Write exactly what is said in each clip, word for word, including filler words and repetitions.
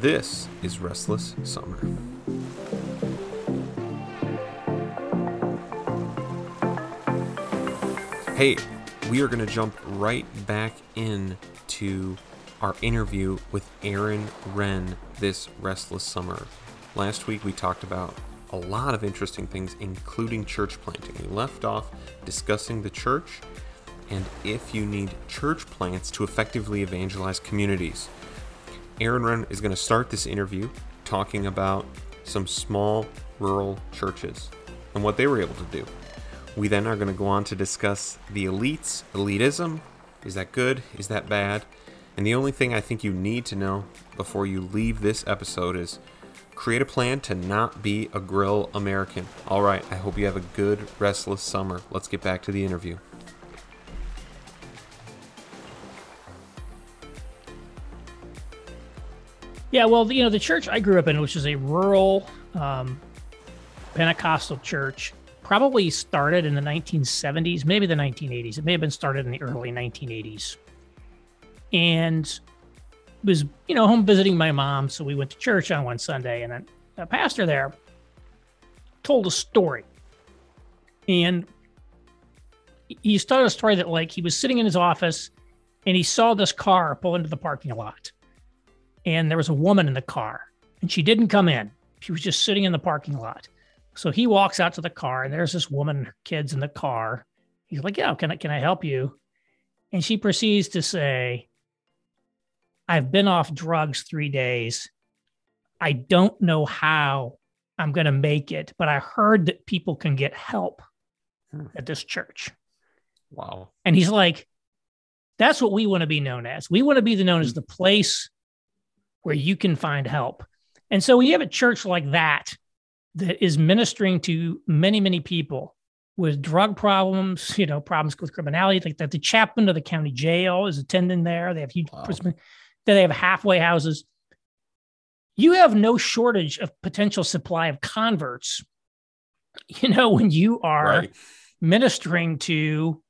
This is Restless Summer. Hey, we are going to jump right back in to our interview with Aaron Renn this Restless Summer. Last week we talked about a lot of interesting things, including church planting. We left off discussing the church and if you need church plants to effectively evangelize communities. Aaron Renn is going to start this interview talking about some small rural churches and what they were able to do. We then are going to go on to discuss the elites, elitism. Is that good? Is that bad? And the only thing I think you need to know before you leave this episode is create a plan to not be a grill American. All right, I hope you have a good, restless summer. Let's get back to the interview. Yeah, well, you know, the church I grew up in, which is a rural um, Pentecostal church, probably started in the nineteen seventies, maybe the nineteen eighties. It may have been started in the early nineteen eighties. And was, you know, home visiting my mom. So we went to church on one Sunday, and a, a pastor there told a story. And he started a story that, like, he was sitting in his office and he saw this car pull into the parking lot. And there was a woman in the car, and she didn't come in. She was just sitting in the parking lot. So he walks out to the car, and there's this woman and her kids in the car. He's like, yeah, can I, can I help you? And she proceeds to say, I've been off drugs three days. I don't know how I'm going to make it, but I heard that people can get help hmm. at this church. Wow. And he's like, that's what we want to be known as. We want to be known as the place where you can find help. And so when you have a church like that, that is ministering to many, many people with drug problems, you know, problems with criminality, like that the chaplain of the county jail is attending there. They have huge, wow. prison, they have halfway houses. You have no shortage of potential supply of converts, you know, when you are right. ministering to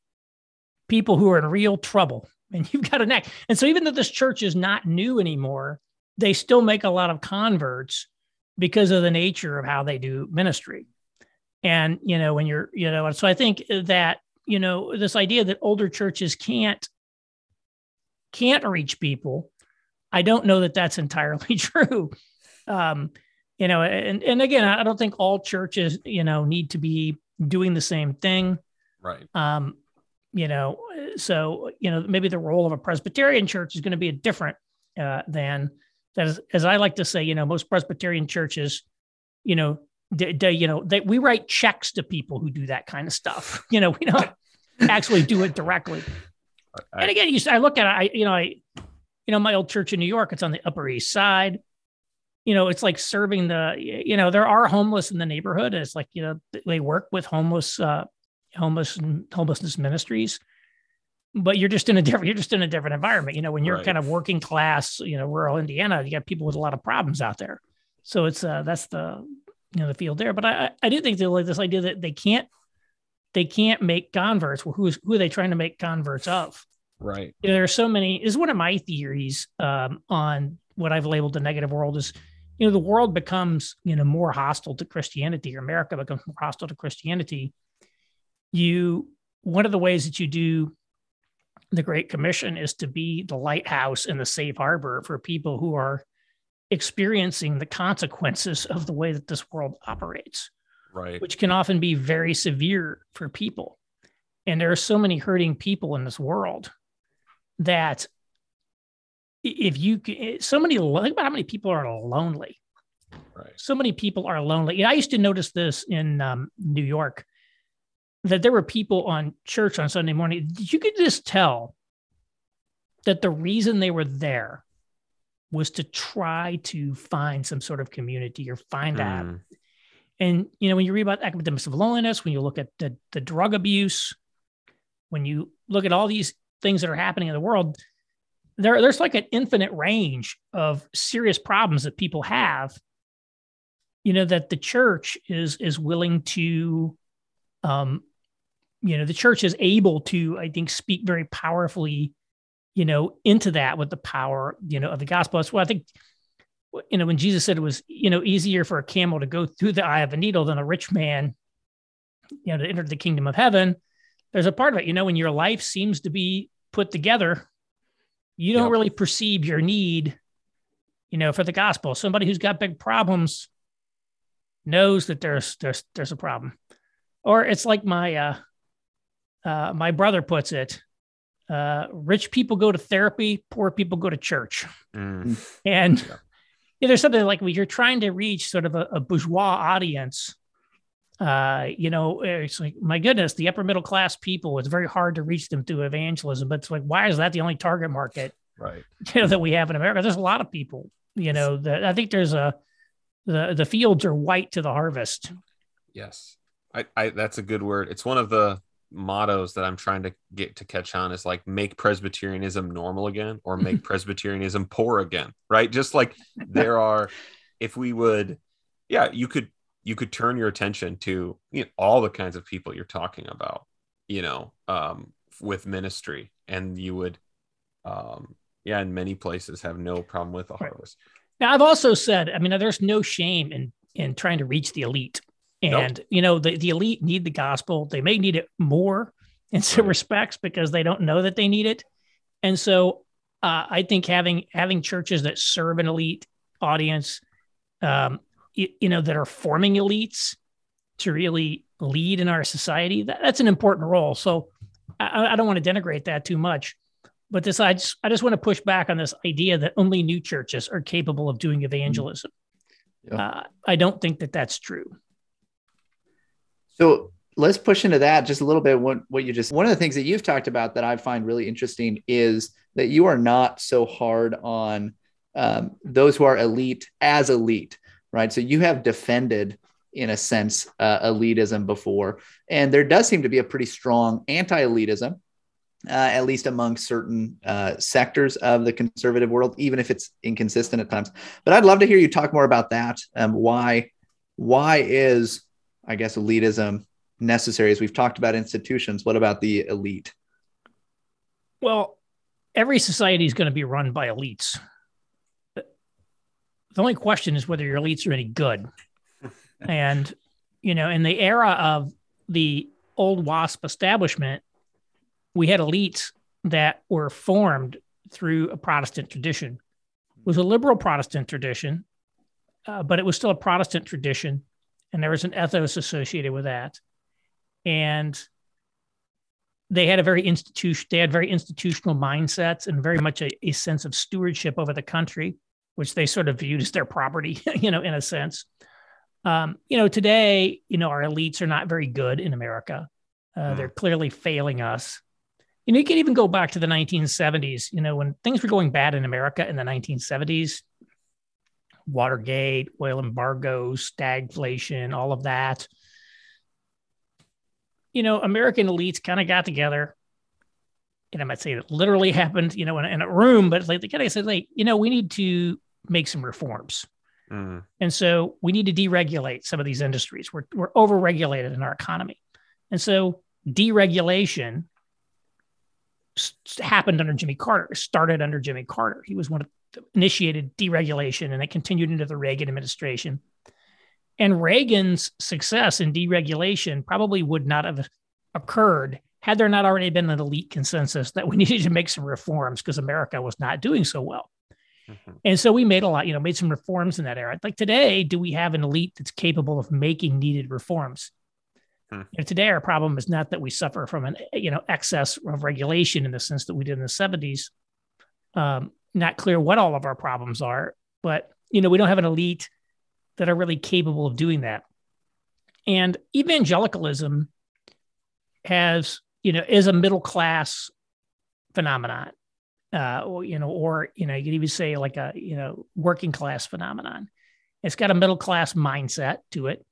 people who are in real trouble. And you've got a knack. And so even though this church is not new anymore, they still make a lot of converts because of the nature of how they do ministry. And, you know, when you're, you know, and so I think that, you know, this idea that older churches can't, can't reach people, I don't know that that's entirely true. Um, you know, and, and again, I don't think all churches, you know, need to be doing the same thing. Right. Um, You know, so, you know, maybe the role of a Presbyterian church is going to be different uh, than that. As, as I like to say, you know, most Presbyterian churches, you know, they, they, you know, they, we write checks to people who do that kind of stuff. You know, we don't actually do it directly. I, and again, you, I look at it, I, you know, I, you know, my old church in New York, it's on the Upper East Side. You know, it's like serving the, you know, there are homeless in the neighborhood. And it's like, you know, they work with homeless uh homeless and homelessness ministries, but you're just in a different, you're just in a different environment. You know, when you're right. kind of working class, you know, rural Indiana, you got people with a lot of problems out there. So it's, uh, that's the, you know, the field there, but I, I do think they like this idea that they can't, they can't make converts. Well, who's, who are they trying to make converts of? Right. You know, there are so many, this is one of my theories um, on what I've labeled the negative world is, you know, the world becomes, you know, more hostile to Christianity, or America becomes more hostile to Christianity. You, one of the ways that you do the Great Commission is to be the lighthouse and the safe harbor for people who are experiencing the consequences of the way that this world operates, right? Which can often be very severe for people. And there are so many hurting people in this world that if you, so many, think about how many people are lonely. Right. So many people are lonely. I used to notice this in um, New York, that there were people on church on Sunday morning. You could just tell that the reason they were there was to try to find some sort of community or find out. Mm. And, you know, when you read about academics of loneliness, when you look at the, the drug abuse, when you look at all these things that are happening in the world, there, there's like an infinite range of serious problems that people have, you know, that the church is, is willing to, um, you know, the church is able to, I think, speak very powerfully, you know, into that with the power, you know, of the gospel. That's why I think you know, when Jesus said it was, you know, easier for a camel to go through the eye of a needle than a rich man, you know, to enter the kingdom of heaven, there's a part of it, you know, when your life seems to be put together, you don't yep. really perceive your need, you know, for the gospel. Somebody who's got big problems knows that there's, there's, there's a problem. Or it's like my, uh, uh, my brother puts it, uh, rich people go to therapy, poor people go to church. Mm. And yeah. Yeah, there's something like when you're trying to reach sort of a, a bourgeois audience, uh, you know, it's like, my goodness, the upper middle class people, it's very hard to reach them through evangelism. But it's like, why is that the only target market right? you know, that we have in America? There's a lot of people, you know, that I think there's a, the, the fields are white to the harvest. Yes. I, I, that's a good word. It's one of the mottos that I'm trying to get to catch on, is like, make Presbyterianism normal again, or make Presbyterianism poor again, right? Just like there are, if we would, yeah, you could, you could turn your attention to, you know, all the kinds of people you're talking about, you know, um, with ministry, and you would, um, yeah, in many places have no problem with the harvest. Now, I've also said, I mean, there's no shame in, in trying to reach the elite. And, nope. you know, the, the elite need the gospel. They may need it more in some right. respects because they don't know that they need it. And so uh, I think having having churches that serve an elite audience, um, you, you know, that are forming elites to really lead in our society, that, that's an important role. So I, I don't want to denigrate that too much. But this, I just, I just want to push back on this idea that only new churches are capable of doing evangelism. Yep. Uh, I don't think that that's true. So let's push into that just a little bit. What, what you just, one of the things that you've talked about that I find really interesting is that you are not so hard on um, those who are elite as elite, right? So you have defended, in a sense, uh, elitism before, and there does seem to be a pretty strong anti-elitism, uh, at least among certain uh, sectors of the conservative world, even if it's inconsistent at times. But I'd love to hear you talk more about that. Um, why, why is I guess elitism necessary? As we've talked about institutions, what about the elite? Well, every society is going to be run by elites. The only question is whether your elites are any good. And, you know, in the era of the old WASP establishment, we had elites that were formed through a Protestant tradition. It was a liberal Protestant tradition, uh, but it was still a Protestant tradition. And there was an ethos associated with that. And they had a very institution, they had very institutional mindsets and very much a, a sense of stewardship over the country, which they sort of viewed as their property, you know, in a sense. Um, you know, today, you know, our elites are not very good in America. Uh, mm. They're clearly failing us. You know, you can even go back to the nineteen seventies, you know, when things were going bad in America in the nineteen seventies, Watergate, oil embargoes, stagflation, all of that. You know, American elites kind of got together, and I might say it literally happened, you know, in, in a room, but it's like, they kind of said, like, you know, we need to make some reforms. Mm-hmm. And so we need to deregulate some of these industries. We're, we're overregulated in our economy. And so deregulation happened under Jimmy Carter, started under Jimmy Carter. He was one of initiated deregulation, and it continued into the Reagan administration. And Reagan's success in deregulation probably would not have occurred had there not already been an elite consensus that we needed to make some reforms because America was not doing so well. Mm-hmm. And so we made a lot, you know, made some reforms in that era. Like today, do we have an elite that's capable of making needed reforms? Mm-hmm. You know, today, our problem is not that we suffer from an, you know, excess of regulation in the sense that we did in the seventies. Um, Not clear what all of our problems are, but, you know, we don't have an elite that are really capable of doing that. And evangelicalism has, you know, is a middle class phenomenon, uh, or, you know, or, you know, you could even say like a, you know, working class phenomenon. It's got a middle class mindset to it.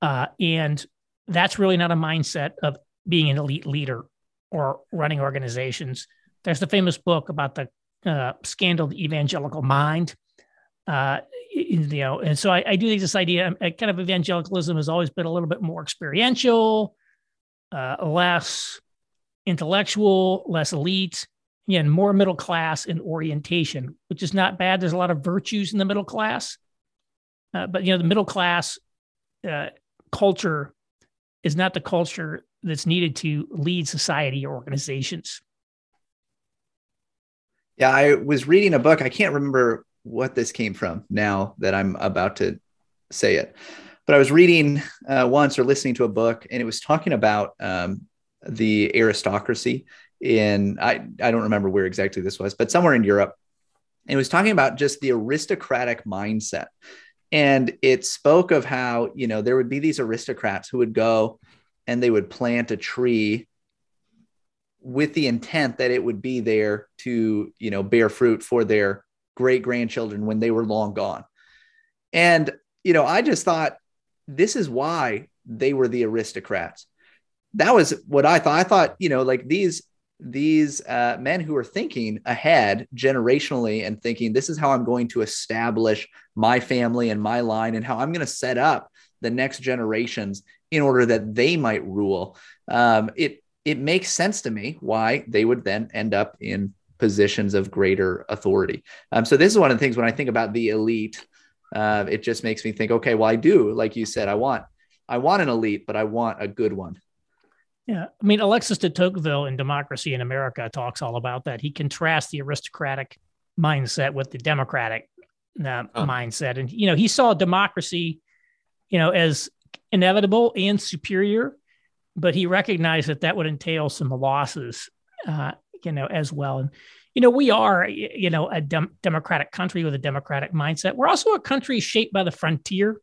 Uh, and that's really not a mindset of being an elite leader or running organizations. There's the famous book about the Uh, scandal, the evangelical mind, uh, you know, and so I, I do think this idea, I, kind of evangelicalism has always been a little bit more experiential, uh, less intellectual, less elite, again, more middle class in orientation, which is not bad. There's a lot of virtues in the middle class. Uh, but, you know, the middle class uh, culture is not the culture that's needed to lead society or organizations. Yeah, I was reading a book. I can't remember what this came from now that I'm about to say it. But I was reading uh, once or listening to a book, and it was talking about um, the aristocracy in, I, I don't remember where exactly this was, but somewhere in Europe. And it was talking about just the aristocratic mindset. And it spoke of how, you know, there would be these aristocrats who would go and they would plant a tree with the intent that it would be there to, you know, bear fruit for their great-grandchildren when they were long gone. And, you know, I just thought, this is why they were the aristocrats. That was what I thought. I thought, you know, like these these uh, men who are thinking ahead generationally and thinking, this is how I'm going to establish my family and my line and how I'm going to set up the next generations in order that they might rule. Um, it it makes sense to me why they would then end up in positions of greater authority. Um, so this is one of the things when I think about the elite. Uh, it just makes me think, okay, well, I do, like you said, I want, I want an elite, but I want a good one. Yeah. I mean, Alexis de Tocqueville in Democracy in America talks all about that. He contrasts the aristocratic mindset with the democratic uh, oh. mindset. And, you know, he saw democracy, you know, as inevitable and superior, but he recognized that that would entail some losses, uh, you know, as well. And, you know, we are, you know, a dem- democratic country with a democratic mindset. We're also a country shaped by the frontier.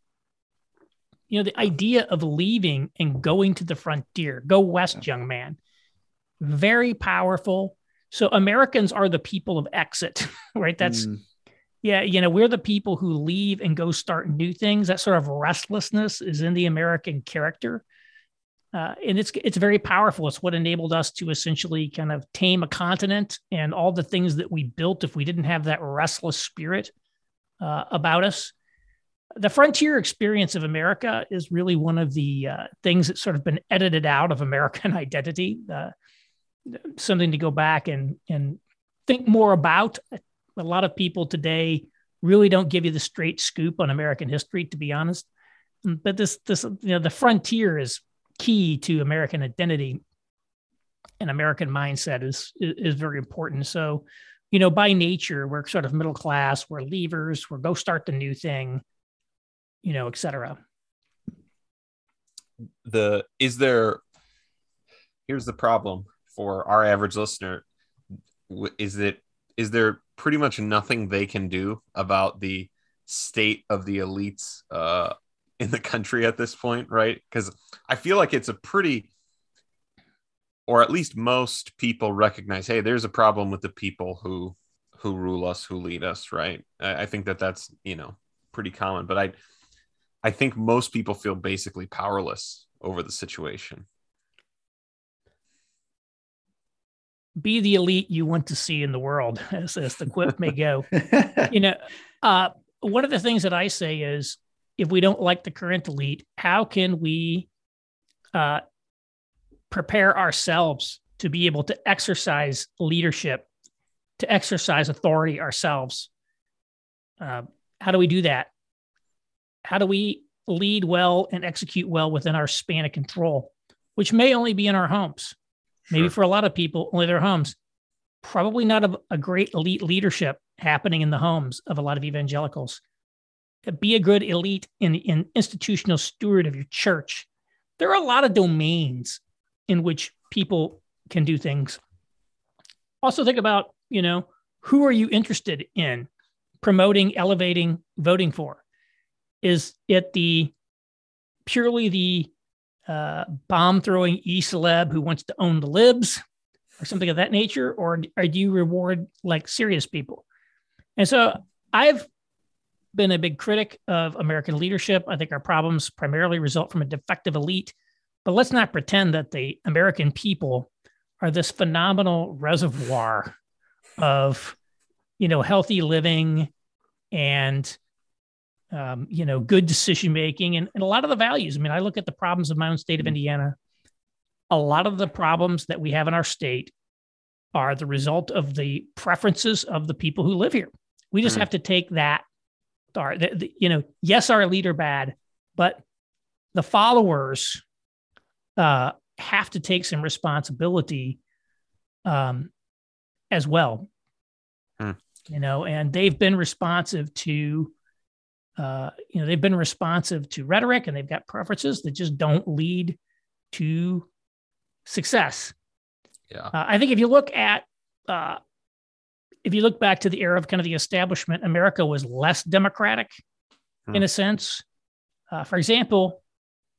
You know, the idea of leaving and going to the frontier, go west, yeah. young man, very powerful. So Americans are the people of exit, right? That's, mm. yeah, you know, we're the people who leave and go start new things. That sort of restlessness is in the American character. Uh, and it's it's very powerful. It's what enabled us to essentially kind of tame a continent and all the things that we built if we didn't have that restless spirit uh, about us. The frontier experience of America is really one of the uh, things that's sort of been edited out of American identity, uh, something to go back and, and think more about. A lot of people today really don't give you the straight scoop on American history, to be honest. But this, this you know, the frontier is key to American identity, and American mindset is, is very important. So, you know, by nature, we're sort of middle class, we're leavers, we're go start the new thing, you know, et cetera. The, is there, here's the problem for our average listener, is that, is there pretty much nothing they can do about the state of the elites, uh, in the country at this point, right? Because I feel like it's a pretty, or at least most people recognize, hey, there's a problem with the people who who rule us, who lead us, right? I, I think that that's, you know, pretty common. But I, I think most people feel basically powerless over the situation. Be the elite you want to see in the world, as, as the quip may go. You know, uh, one of the things that I say is, if we don't like the current elite, how can we uh, prepare ourselves to be able to exercise leadership, to exercise authority ourselves? Uh, how do we do that? How do we lead well and execute well within our span of control, which may only be in our homes? Sure. Maybe for a lot of people, only their homes. Probably not a, a great elite leadership happening in the homes of a lot of evangelicals. Be a good elite in, in institutional steward of your church. There are a lot of domains in which people can do things. Also think about, you know, who are you interested in promoting, elevating, voting for? Is it the purely the uh, bomb-throwing e-celeb who wants to own the libs or something of that nature? Or, or do you reward like serious people? And so I've been a big critic of American leadership. I think our problems primarily result from a defective elite, but let's not pretend that the American people are this phenomenal reservoir of, you know, healthy living and, um, you know, good decision-making and, and a lot of the values. I mean, I look at the problems of my own state of Indiana. A lot of the problems that we have in our state are the result of the preferences of the people who live here. We just mm-hmm. have to take that, our, the, the, you know, yes, our leader bad, but the followers uh, have to take some responsibility um, as well, mm. you know, and they've been responsive to, uh, you know, they've been responsive to rhetoric, and they've got preferences that just don't lead to success. Yeah. Uh, I think if you look at, uh, if you look back to the era of kind of the establishment, America was less democratic mm. in a sense. Uh, for example,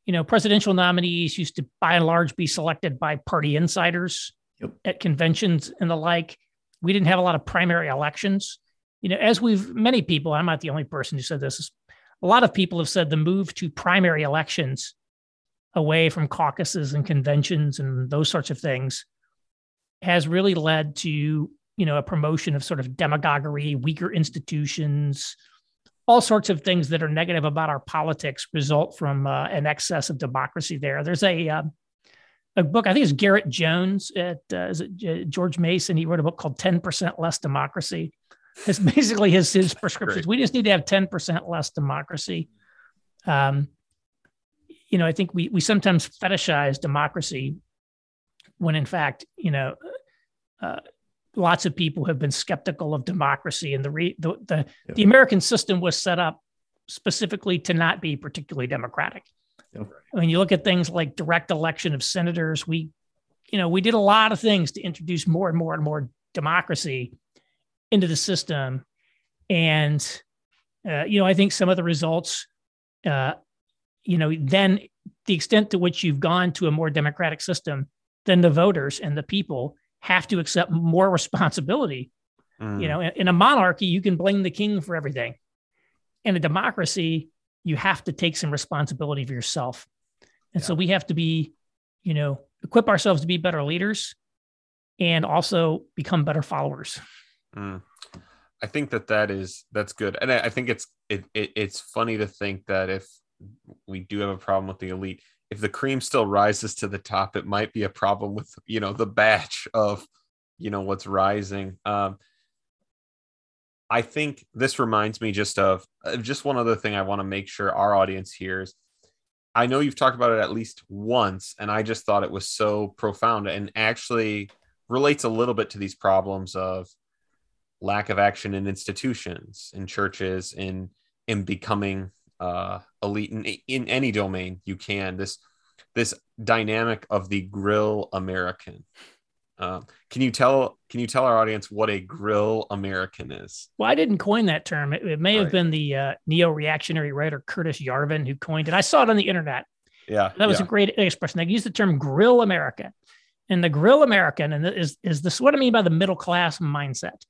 you know, presidential nominees used to by and large be selected by party insiders yep. at conventions and the like. We didn't have a lot of primary elections. You know, as we've, many people, I'm not the only person who said this, a lot of people have said the move to primary elections away from caucuses and conventions and those sorts of things has really led to, you know, a promotion of sort of demagoguery, weaker institutions, all sorts of things that are negative about our politics result from uh, an excess of democracy there. There's a uh, a book, I think it's Garrett Jones at uh, is it George Mason. He wrote a book called ten percent Less Democracy. It's basically his, his prescriptions. We just need to have ten percent less democracy. Um, you know, I think we we sometimes fetishize democracy when in fact, you know, uh, lots of people have been skeptical of democracy, and the re- the the, yep. the American system was set up specifically to not be particularly democratic. Yep. When you look at things like direct election of senators, we, you know, we did a lot of things to introduce more and more and more democracy into the system, and uh, you know, I think some of the results, uh, you know, then the extent to which you've gone to a more democratic system, then the voters and the people have to accept more responsibility. Mm. You know, in, in a monarchy, you can blame the king for everything. In a democracy, you have to take some responsibility for yourself. And yeah. so we have to be, you know, equip ourselves to be better leaders and also become better followers. Mm. I think that that is, that's good. And I, I think it's, it, it, it's funny to think that if we do have a problem with the elite, if the cream still rises to the top, it might be a problem with, you know, the batch of, you know, what's rising. Um, I think this reminds me just of just one other thing I want to make sure our audience hears. I know you've talked about it at least once, and I just thought it was so profound and actually relates a little bit to these problems of lack of action in institutions, in churches, in, in becoming uh, elite in, in any domain you can, this, this dynamic of the grill American. Um, can you tell, can you tell our audience what a grill American is? Well, I didn't coin that term. It, it may All have right. been the, uh, neo-reactionary writer, Curtis Yarvin, who coined it. I saw it on the internet. Yeah. That was yeah. a great expression. They used the term grill American, and the grill American. And is, is this what I mean by the middle-class mindset?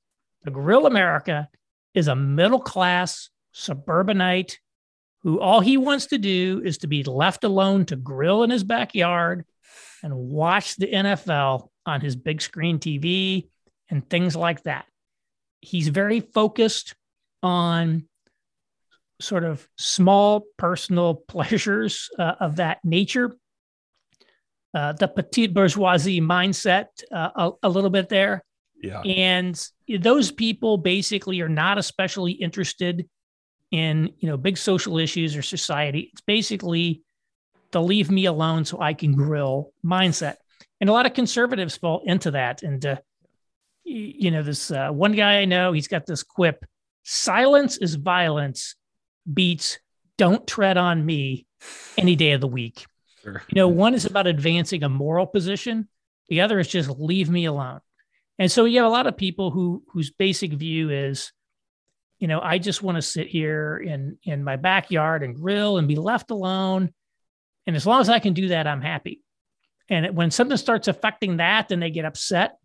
The grill America is a middle-class suburbanite who all he wants to do is to be left alone to grill in his backyard and watch the N F L on his big screen T V and things like that. He's very focused on sort of small personal pleasures uh, of that nature. Uh, the petite bourgeoisie mindset uh, a, a little bit there. Yeah. And those people basically are not especially interested in, you know, big social issues or society. It's basically the leave me alone so I can grill mindset. And a lot of conservatives fall into that. And, uh, you know, this uh, one guy I know, he's got this quip, silence is violence beats don't tread on me any day of the week. Sure. You know, one is about advancing a moral position. The other is just leave me alone. And so you have a lot of people who whose basic view is, you know, I just want to sit here in, in my backyard and grill and be left alone. And as long as I can do that, I'm happy. And when something starts affecting that, then they get upset,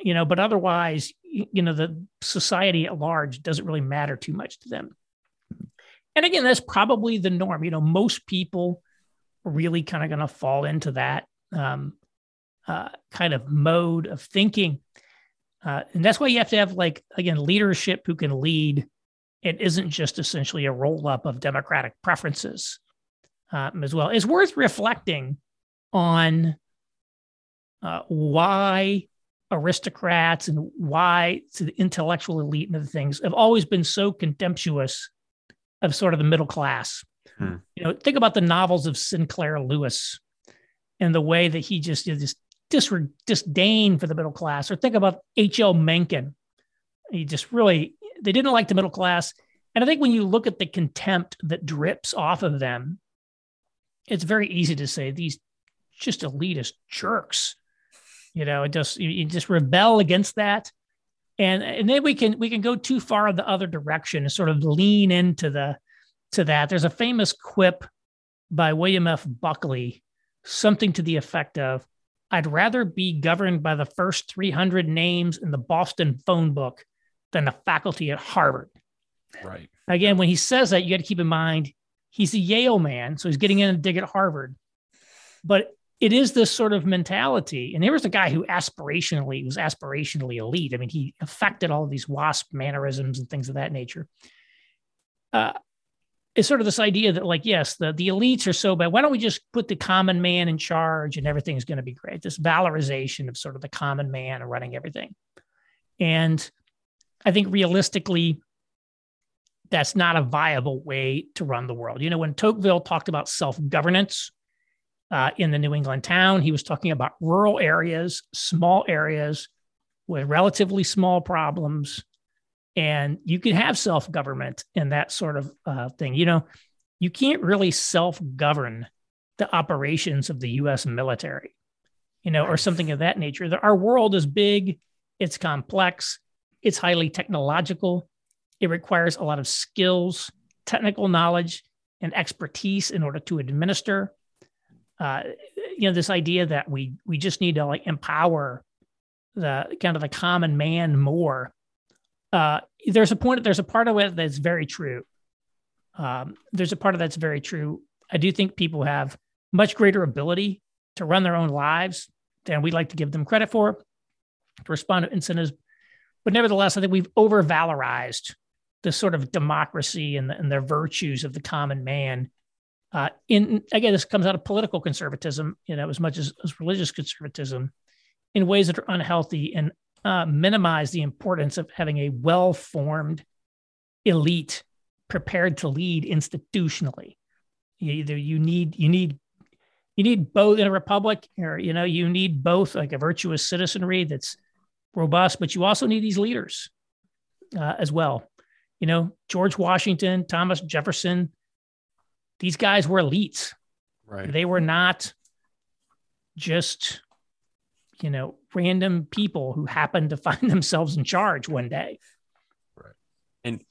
you know, but otherwise, you know, the society at large doesn't really matter too much to them. And again, that's probably the norm. You know, most people are really kind of going to fall into that um, uh, kind of mode of thinking. Uh, and that's why you have to have, like, again, leadership who can lead. It isn't just essentially a roll-up of democratic preferences um, as well. It's worth reflecting on uh, why aristocrats and why to the intellectual elite and other things have always been so contemptuous of sort of the middle class. Hmm. You know, think about the novels of Sinclair Lewis and the way that he just you know, just disre- disdain for the middle class, or think about H L Mencken. He just really, they didn't like the middle class. And I think when you look at the contempt that drips off of them, it's very easy to say these just elitist jerks, you know, it just, you, you just rebel against that. And, and then we can, we can go too far in the other direction and sort of lean into the, to that. There's a famous quip by William F. Buckley, something to the effect of, "I'd rather be governed by the first three hundred names in the Boston phone book than the faculty at Harvard." Right. Again, when he says that, you got to keep in mind, he's a Yale man, so he's getting in a dig at Harvard. But it is this sort of mentality. And there was a guy who aspirationally was aspirationally elite. I mean, he affected all of these WASP mannerisms and things of that nature. Uh, it's sort of this idea that, like, yes, the, the elites are so bad. Why don't we just put the common man in charge and everything's going to be great? This valorization of sort of the common man and running everything. And I think realistically, that's not a viable way to run the world. You know, when Tocqueville talked about self-governance uh, in the New England town, he was talking about rural areas, small areas with relatively small problems. And you can have self-government and that sort of uh, thing. You know, you can't really self-govern the operations of the U S military, you know, or something of that nature. Our world is big, it's complex, it's highly technological. It requires a lot of skills, technical knowledge, and expertise in order to administer. Uh, you know, this idea that we we just need to like empower the kind of the common man more. Uh, there's a point. There's a part of it that's very true. Um, there's a part of that's very true. I do think people have much greater ability to run their own lives than we like to give them credit for, to respond to incentives. But nevertheless, I think we've overvalorized the sort of democracy and the, and the virtues of the common man. Uh, in again, this comes out of political conservatism, you know, as much as, as religious conservatism, in ways that are unhealthy and uh, minimize the importance of having a well-formed elite prepared to lead institutionally. You either you need you need you need both in a republic, or you know, you need both like a virtuous citizenry that's robust, but you also need these leaders uh, as well. You know, George Washington, Thomas Jefferson, these guys were elites. Right. They were not just, you know, random people who happened to find themselves in charge one day. Right. And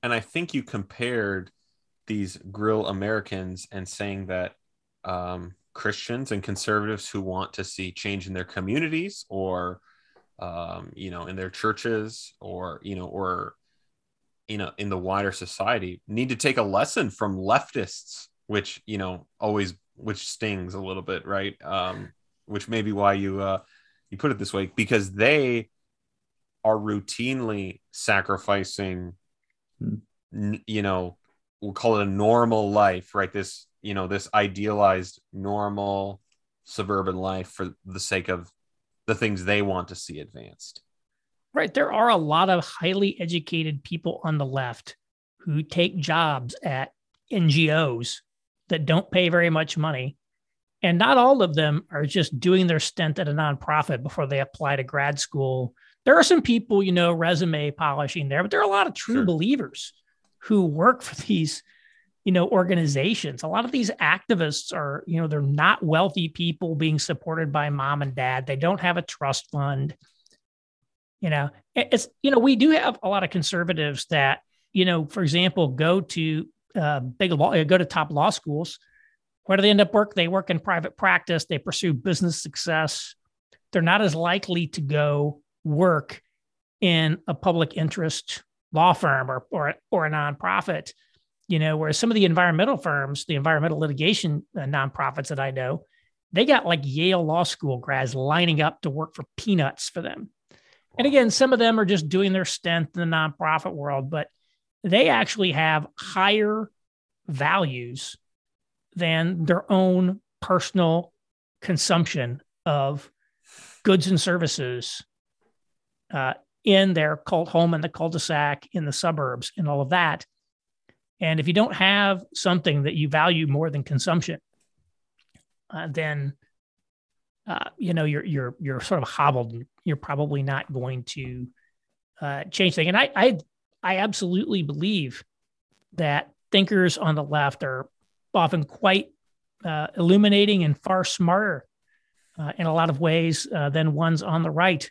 and I think you compared these grill Americans and saying that um, Christians and conservatives who want to see change in their communities or, um, you know, in their churches or, you know, or you know, in the wider society need to take a lesson from leftists, which, you know, always, which stings a little bit, right? Um, which may be why you, uh, you put it this way, because they are routinely sacrificing, you know, we'll call it a normal life, right? This, you know, this idealized normal suburban life for the sake of the things they want to see advanced. Right. There are a lot of highly educated people on the left who take jobs at N G Os that don't pay very much money. And not all of them are just doing their stint at a nonprofit before they apply to grad school. There are some people, you know, resume polishing there, but there are a lot of true sure. believers who work for these, you know, organizations. A lot of these activists are, you know, they're not wealthy people being supported by mom and dad. They don't have a trust fund. You know, it's, you know, we do have a lot of conservatives that, you know, for example, go to uh, big law, go to top law schools. Where do they end up work? They work in private practice. They pursue business success. They're not as likely to go work in a public interest law firm or, or, or a nonprofit, you know, whereas some of the environmental firms, the environmental litigation uh, nonprofits that I know, they got like Yale Law School grads lining up to work for peanuts for them. And again, some of them are just doing their stint in the nonprofit world, but they actually have higher values than their own personal consumption of goods and services uh, in their cult home in the cul-de-sac, in the suburbs, and all of that. And if you don't have something that you value more than consumption, uh, then uh, you know you're you're you're sort of hobbled. You're probably not going to uh, change things. And I I I absolutely believe that thinkers on the left are often quite uh, illuminating and far smarter uh, in a lot of ways uh, than ones on the right.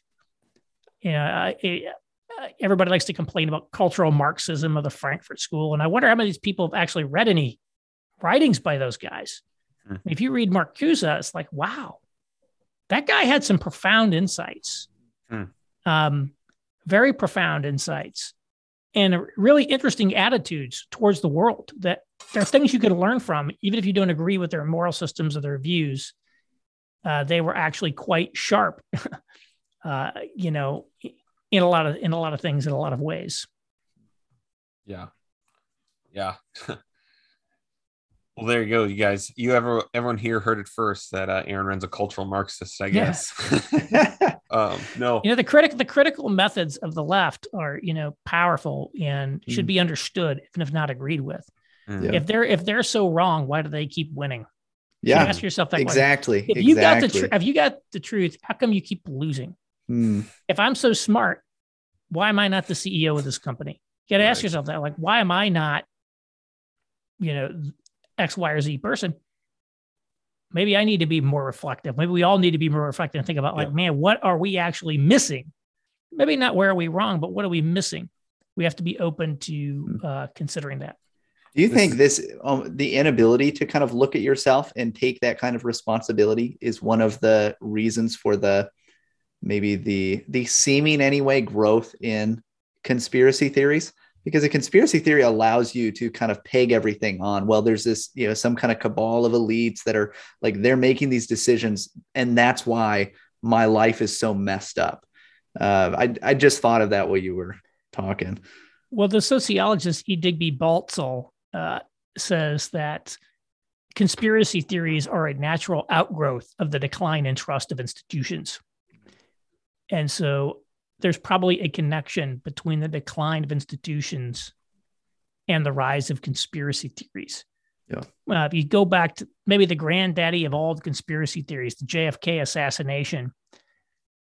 You know, it, everybody likes to complain about cultural Marxism of the Frankfurt School, and I wonder how many of these people have actually read any writings by those guys. Mm. If you read Marcuse, it's like, wow, that guy had some profound insights, mm. um, very profound insights, and really interesting attitudes towards the world, that there are things you could learn from, even if you don't agree with their moral systems or their views. Uh, they were actually quite sharp, uh, you know, in a lot of, in a lot of things, in a lot of ways. Yeah. Yeah. Well, there you go, you guys. You ever, everyone here heard it first that uh, Aaron Renn's a cultural Marxist, I guess. Yeah. um, no, you know, the critic, the critical methods of the left are, you know, powerful and mm. should be understood, even if not agreed with. Mm. If they're if they're so wrong, why do they keep winning? Yeah, you ask yourself that exactly. Question. If you exactly. got the tr- if you got the truth, how come you keep losing? Mm. If I'm so smart, why am I not the C E O of this company? You got to ask right. yourself that, like, why am I not, you know, X, Y, or Z person? Maybe I need to be more reflective. Maybe we all need to be more reflective and think about, like, yeah. man, what are we actually missing? Maybe not where are we wrong, but what are we missing? We have to be open to uh, considering that. Do you think this, um, the inability to kind of look at yourself and take that kind of responsibility is one of the reasons for the, maybe the, the seeming anyway growth in conspiracy theories? Because a conspiracy theory allows you to kind of peg everything on, well, there's this, you know, some kind of cabal of elites that are like, they're making these decisions, and that's why my life is so messed up. Uh, I, I just thought of that while you were talking. Well, the sociologist E. Digby Baltzell Uh, says that conspiracy theories are a natural outgrowth of the decline in trust of institutions. And so there's probably a connection between the decline of institutions and the rise of conspiracy theories. Yeah. Uh, if you go back to maybe the granddaddy of all the conspiracy theories, the J F K assassination,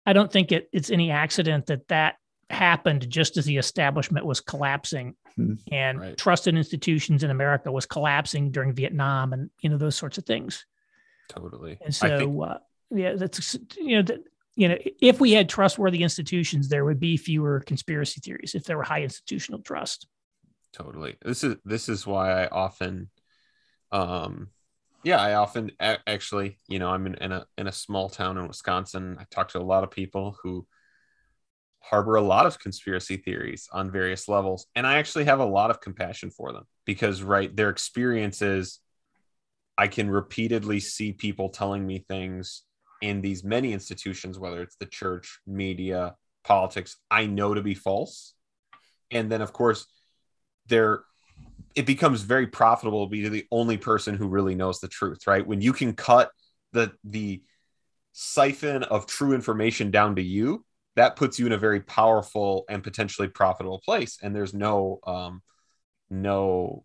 I don't think it, it's any accident that that happened just as the establishment was collapsing and right. trust in institutions in America was collapsing during Vietnam, and, you know, those sorts of things. Totally. And so, think- uh, yeah, that's, you know, that, you know, if we had trustworthy institutions, there would be fewer conspiracy theories if there were high institutional trust. Totally. This is, this is why I often, um, yeah, I often actually, you know, I'm in, in a, in a small town in Wisconsin. I talk to a lot of people who harbor a lot of conspiracy theories on various levels. And I actually have a lot of compassion for them because, right, their experiences, I can repeatedly see people telling me things in these many institutions, whether it's the church, media, politics, I know to be false. And then, of course, they're, it becomes very profitable to be the only person who really knows the truth, right? When you can cut the the siphon of true information down to you, that puts you in a very powerful and potentially profitable place. And there's no, um, no,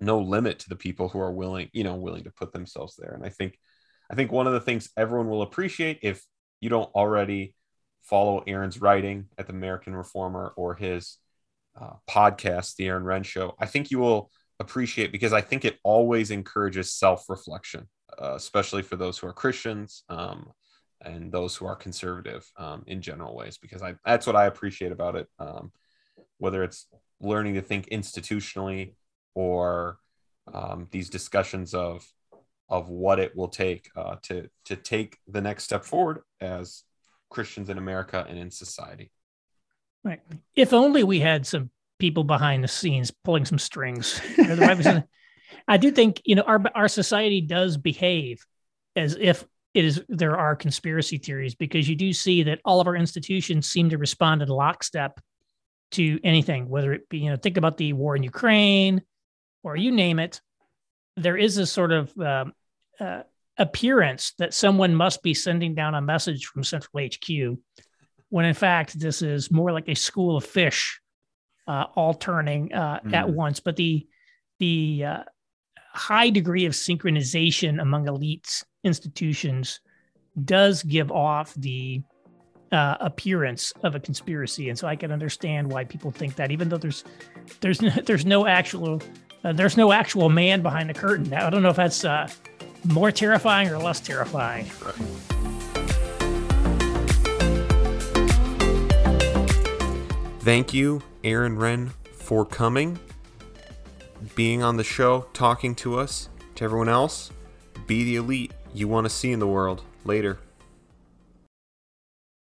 no limit to the people who are willing, you know, willing to put themselves there. And I think, I think one of the things everyone will appreciate, if you don't already follow Aaron's writing at the American Reformer or his uh, podcast, The Aaron Renn Show, I think you will appreciate, because I think it always encourages self-reflection, uh, especially for those who are Christians, um, and those who are conservative um, in general ways, because I, that's what I appreciate about it. Um, whether it's learning to think institutionally or um, these discussions of, of what it will take uh, to, to take the next step forward as Christians in America and in society. Right. If only we had some people behind the scenes pulling some strings. I do think, you know, our, our society does behave as if it is, there are conspiracy theories, because you do see that all of our institutions seem to respond in lockstep to anything, whether it be, you know, think about the war in Ukraine or you name it. There is a sort of um, uh, appearance that someone must be sending down a message from Central H Q when in fact this is more like a school of fish uh, all turning uh, mm. at once. But the the uh, high degree of synchronization among elite institutions does give off the uh, appearance of a conspiracy, and so I can understand why people think that, even though there's there's no, there's no actual uh, there's no actual man behind the curtain. I don't know if that's uh, more terrifying or less terrifying. Right. Thank you, Aaron Renn, for coming, being on the show, talking to us, to everyone else. Be the elite you want to see in the world. Later.